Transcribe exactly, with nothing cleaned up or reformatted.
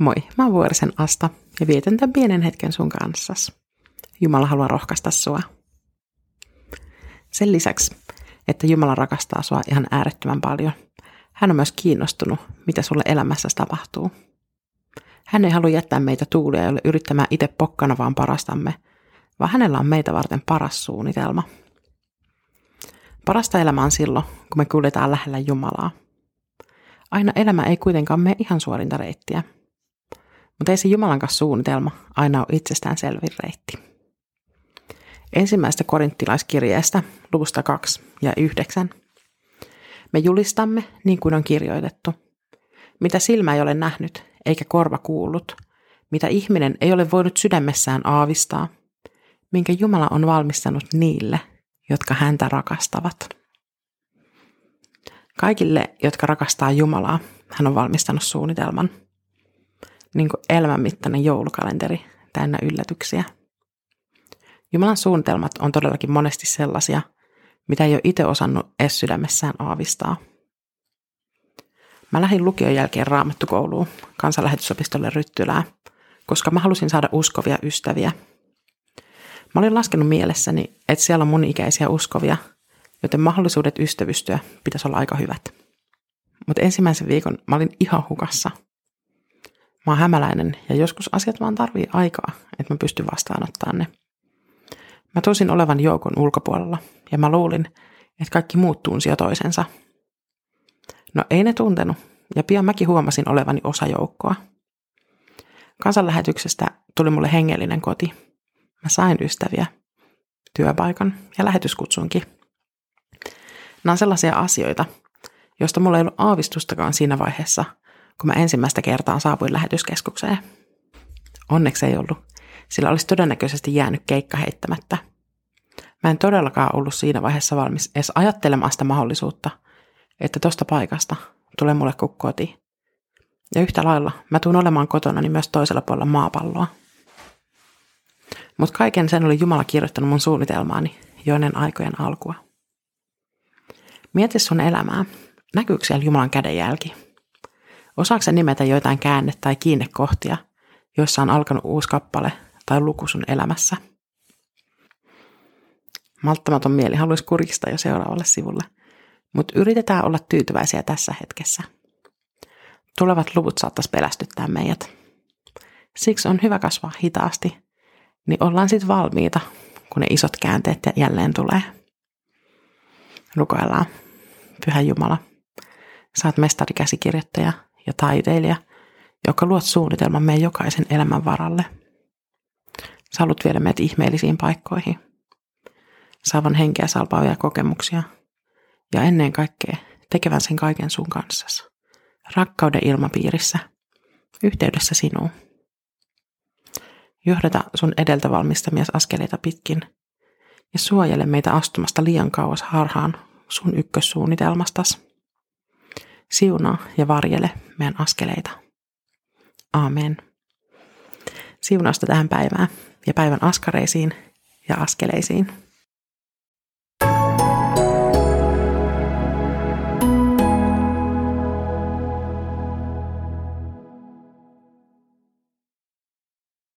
Moi, mä oon Vuorisen Asta ja vietän tämän pienen hetken sun kanssas. Jumala haluaa rohkaista sua. Sen lisäksi, että Jumala rakastaa sua ihan äärettömän paljon, hän on myös kiinnostunut, mitä sulle elämässä tapahtuu. Hän ei halua jättää meitä tuulia, jolle yrittämään itse pokkana vaan parastamme, vaan hänellä on meitä varten paras suunnitelma. Parasta elämää on silloin, kun me kuljetaan lähellä Jumalaa. Aina elämä ei kuitenkaan mene ihan suorinta reittiä. Mutta ei se Jumalan kanssa suunnitelma aina ole itsestään selvin reitti. Ensimmäistä korinttilaiskirjeestä, luvusta kaksi ja yhdeksän. Me julistamme niin kuin on kirjoitettu. Mitä silmä ei ole nähnyt, eikä korva kuullut, mitä ihminen ei ole voinut sydämessään aavistaa, minkä Jumala on valmistanut niille, jotka häntä rakastavat. Kaikille, jotka rakastaa Jumalaa, hän on valmistanut suunnitelman. Niin kuin elämänmittainen joulukalenteri, täynnä yllätyksiä. Jumalan suunnitelmat on todellakin monesti sellaisia, mitä ei ole itse osannut edes sydämessään aavistaa. Mä lähdin lukion jälkeen Raamattukouluun kansanlähetysopistolle Ryttylää, koska mä halusin saada uskovia ystäviä. Mä olin laskenut mielessäni, että siellä on mun ikäisiä uskovia, joten mahdollisuudet ystävystyä pitäisi olla aika hyvät. Mutta ensimmäisen viikon mä olin ihan hukassa. Mä oon hämäläinen ja joskus asiat vaan tarvii aikaa, että mä pystyn vastaanottamaan ne. Mä tosin olevan joukon ulkopuolella ja mä luulin, että kaikki muut tunsi jo toisensa. No ei ne tuntenut ja pian mäkin huomasin olevani osa joukkoa. Kansanlähetyksestä tuli mulle hengellinen koti. Mä sain ystäviä, työpaikan ja lähetyskutsunkin. Nämä on sellaisia asioita, joista mulla ei ollut aavistustakaan siinä vaiheessa, kun mä ensimmäistä kertaa saapuin lähetyskeskukseen. Onneksi ei ollut, sillä olisi todennäköisesti jäänyt keikka heittämättä. Mä en todellakaan ollut siinä vaiheessa valmis edes ajattelemaan sitä mahdollisuutta, että tosta paikasta tulee mulle kuin koti. Ja yhtä lailla mä tuun olemaan kotonani myös toisella puolella maapalloa. Mutta kaiken sen oli Jumala kirjoittanut mun suunnitelmaani jo ennen aikojen alkua. Mieti sun elämää. Näkyykö siellä Jumalan kädenjälki? Osaatko sä nimetä joitain käänne- tai kiinnekohtia, joissa on alkanut uusi kappale tai luku sun elämässä? Malttamaton mieli haluaisi kurkistaa jo seuraavalle sivulle, mutta yritetään olla tyytyväisiä tässä hetkessä. Tulevat luvut saattaisi pelästyttää meidät. Siksi on hyvä kasvaa hitaasti, niin ollaan sitten valmiita, kun ne isot käänteet jälleen tulee. Rukoillaan. Pyhä Jumala, sä oot mestarikäsikirjoittaja ja taiteilija, joka luot suunnitelman meidän jokaisen elämän varalle. Sä haluat viedä meidät ihmeellisiin paikkoihin, saavan henkeä salpaavia kokemuksia ja ennen kaikkea tekevän sen kaiken sun kanssasi, rakkauden ilmapiirissä, yhteydessä sinuun. Johdata sun edeltä valmistamias askeleita pitkin ja suojele meitä astumasta liian kauas harhaan sun ykkössuunnitelmastas. Siunaa ja varjele meidän askeleita. Aamen. Siunausta tähän päivään ja päivän askareisiin ja askeleisiin.